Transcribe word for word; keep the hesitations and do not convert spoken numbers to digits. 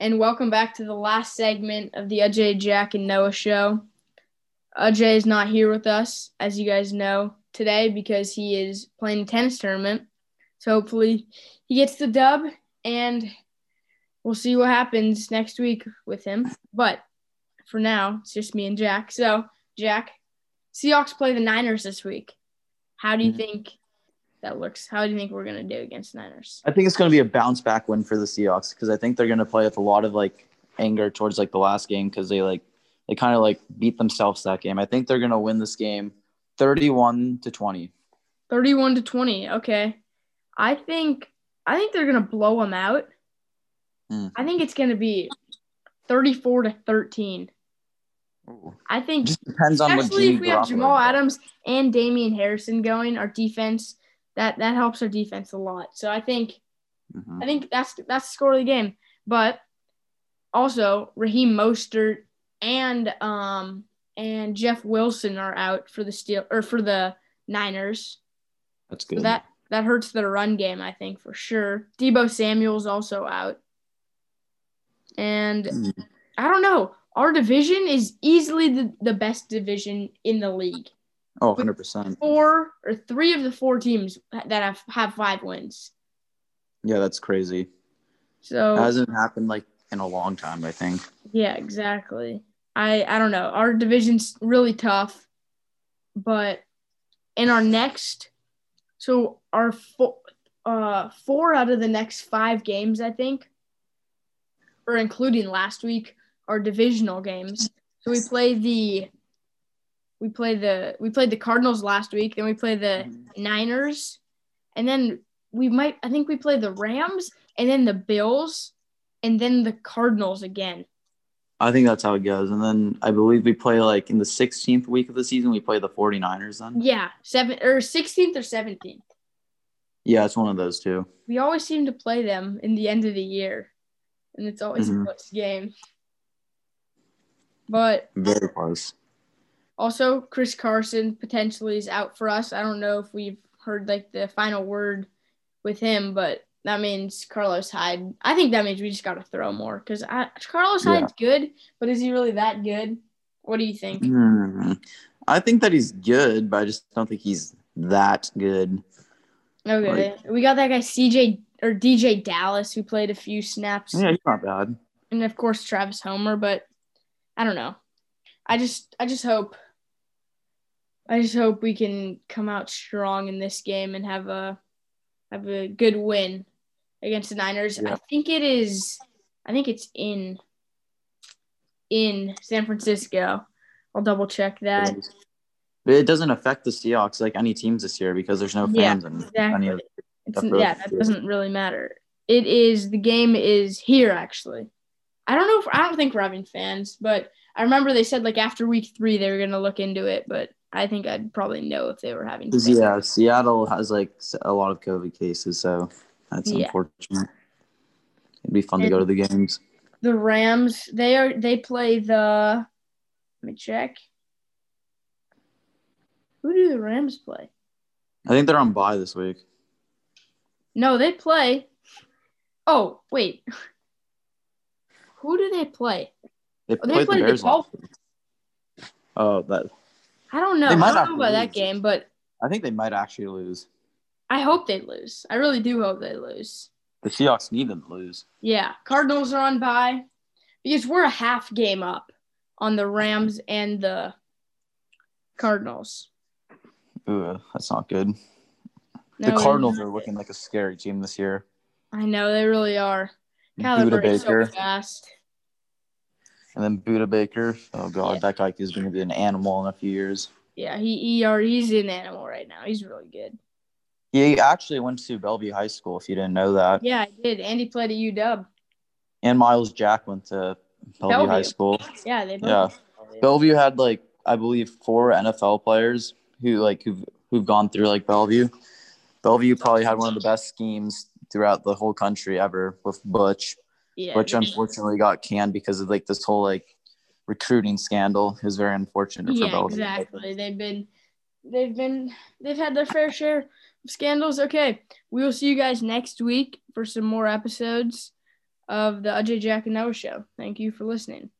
and welcome back to the last segment of the Ajay, Jack, and Noah show. Ajay is not here with us, as you guys know, today because he is playing a tennis tournament. So hopefully he gets the dub, and we'll see what happens next week with him. But for now, it's just me and Jack. So, Jack, Seahawks play the Niners this week. How do you mm-hmm. think that looks? How do you think we're going to do against the Niners? I think it's going to be a bounce-back win for the Seahawks because I think they're going to play with a lot of, like, anger towards, like, the last game because they, like, they kind of, like, beat themselves that game. I think they're going to win this game thirty-one to twenty. thirty-one to twenty, okay. I think I think they're going to blow them out. Mm. I think it's going to be thirty-four to thirteen. Ooh. I think just depends on what team. If we have Jamal Adams and Damian Harrison going, our defense that, that helps our defense a lot. So I think mm-hmm. I think that's that's the score of the game. But also Raheem Mostert and um and Jeff Wilson are out for the Steel or for the Niners. That's good. So that that hurts their run game, I think, for sure. Debo Samuel's also out. And I don't know. Our division is easily the, the best division in the league. Oh, one hundred percent. Four or three of the four teams that have, have five wins. Yeah, that's crazy. So that hasn't happened, like, in a long time, I think. Yeah, exactly. I, I don't know. Our division's really tough. But in our next – so our fo- uh, four out of the next five games, I think, or including last week, our divisional games. So we play the we play the we played the Cardinals last week, then we play the Niners, and then we might I think we play the Rams and then the Bills and then the Cardinals again. I think that's how it goes. And then I believe we play like in the sixteenth week of the season we play the forty-niners then. Yeah, seven or sixteenth or seventeenth. Yeah, it's one of those two. We always seem to play them in the end of the year. And it's always mm-hmm. a close game. But very close. Also, Chris Carson potentially is out for us. I don't know if we've heard, like, the final word with him, but that means Carlos Hyde. I think that means we just got to throw more because Carlos yeah. Hyde's good, but is he really that good? What do you think? Mm-hmm. I think that he's good, but I just don't think he's that good. Okay. Like, we got that guy C J or D J Dallas who played a few snaps. Yeah, he's not bad. And, of course, Travis Homer, but I don't know. I just I just hope I just hope we can come out strong in this game and have a have a good win against the Niners. Yeah. I think it is I think it's in in San Francisco. I'll double check that. It doesn't affect the Seahawks like any teams this year because there's no fans yeah, in exactly. any of it's, really yeah, that doesn't really matter. It is the game is here actually. I don't know if I don't think we're having fans, but I remember they said like after week three they were gonna look into it, but I think I'd probably know if they were having fans. Yeah, Seattle has like a lot of COVID cases, so that's yeah. unfortunate. It'd be fun and to go to the games. The Rams, they are they play the let me check. Who do the Rams play? I think they're on bye this week. No, they play. Oh, wait. Who do they play? They, oh, they play the, the Dolphins. Oh, that. I don't know. I don't know about that game, but I think they might actually lose. I hope they lose. I really do hope they lose. The Seahawks need them to lose. Yeah, Cardinals are on bye because we're a half game up on the Rams and the Cardinals. Ooh, that's not good. The no, Cardinals are looking like a scary team this year. I know, they really are. Budda Baker. So fast. And then Budda Baker. Oh, God, yeah. That guy is going to be an animal in a few years. Yeah, he, he he's an animal right now. He's really good. He actually went to Bellevue High School, if you didn't know that. Yeah, I did. And he played at U W. And Miles Jack went to Bellevue, Bellevue. High School. Yeah, they both. Yeah. Bellevue. Bellevue had, like, I believe four N F L players who, like, who've, who've gone through, like, Bellevue. Bellevue probably had one of the best schemes throughout the whole country ever with Butch, yeah, which unfortunately got canned because of, like, this whole, like, recruiting scandal. It was very unfortunate for yeah, Bellevue. Exactly. They've been – they've been – they've had their fair share of scandals. Okay, we will see you guys next week for some more episodes. of the Ajay, Jack, and Noah show. Thank you for listening.